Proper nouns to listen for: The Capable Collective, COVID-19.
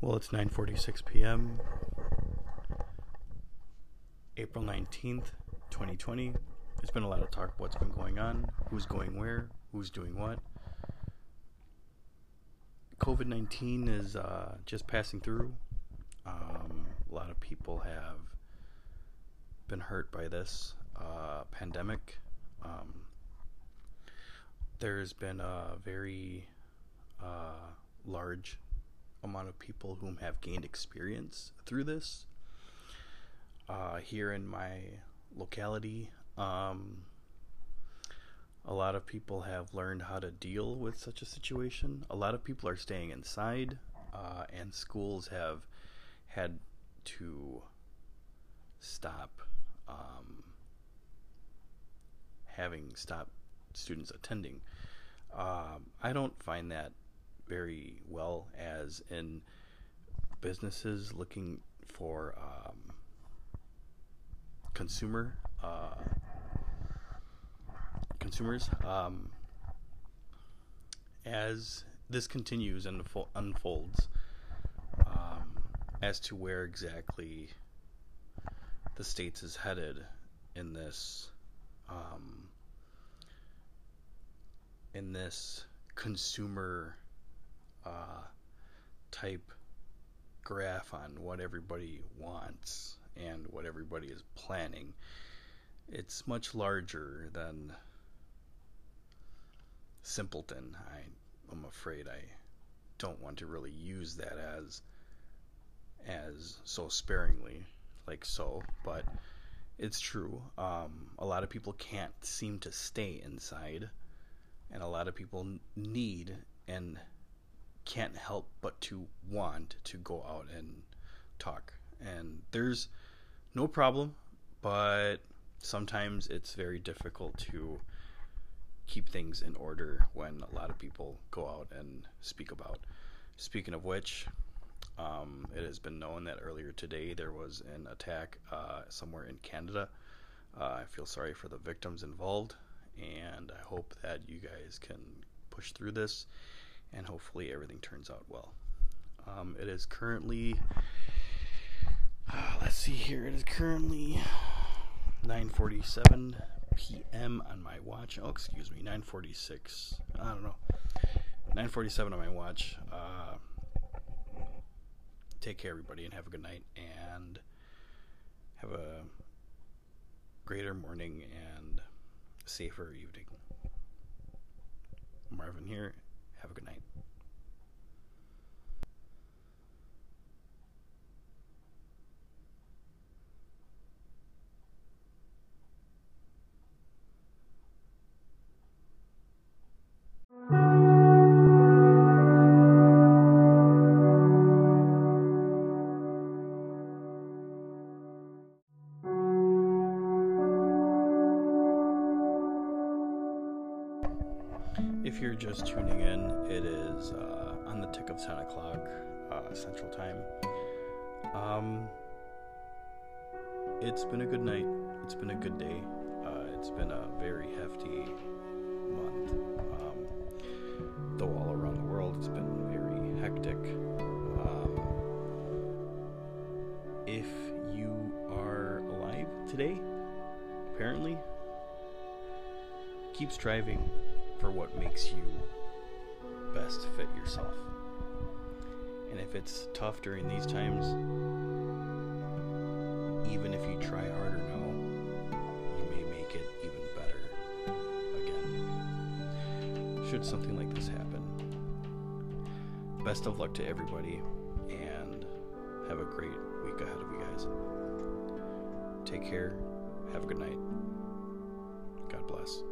Well, it's 9:46 p.m. April 19th, 2020. There's been a lot of talk about what's been going on, who's going where, who's doing what. COVID-19 is just passing through. A lot of people have been hurt by this pandemic. There's been a very large amount of people whom have gained experience through this. Here in my locality, a lot of people have learned how to deal with such a situation. A lot of people are staying inside, and schools have had to stop having stopped students attending. I don't find that very well, as in businesses looking for consumers. As this continues and unfolds, as to where exactly the states is headed in this consumer type graph on what everybody wants and what everybody is planning. It's much larger than simpleton. I'm afraid I don't want to really use that as so sparingly, but it's true. A lot of people can't seem to stay inside, and a lot of people need and can't help but to want to go out and talk. And there's no problem, but sometimes it's very difficult to keep things in order when a lot of people go out and speak about. Speaking of which, it has been known that earlier today there was an attack somewhere in Canada. I feel sorry for the victims involved, and I hope that you guys can push through this, and hopefully everything turns out well. It is currently, let's see here, it is currently 9:47 p.m. on my watch. Oh, excuse me, 9:46, I don't know, 9:47 on my watch. Take care, everybody, and have a good night, and have a greater morning and safer evening. Marvin here. Have a good night. If you're just tuning in, it is on the tick of 10 o'clock Central Time. It's been a good night. It's been a good day. It's been a very hefty month. Though all around the world, it's been very hectic. If you are alive today, apparently, keep striving for what makes you best fit yourself. And if it's tough during these times, even if you try harder now, you may make it even better again, should something like this happen. Best of luck to everybody, and have a great week ahead of you guys. Take care. Have a good night. God bless.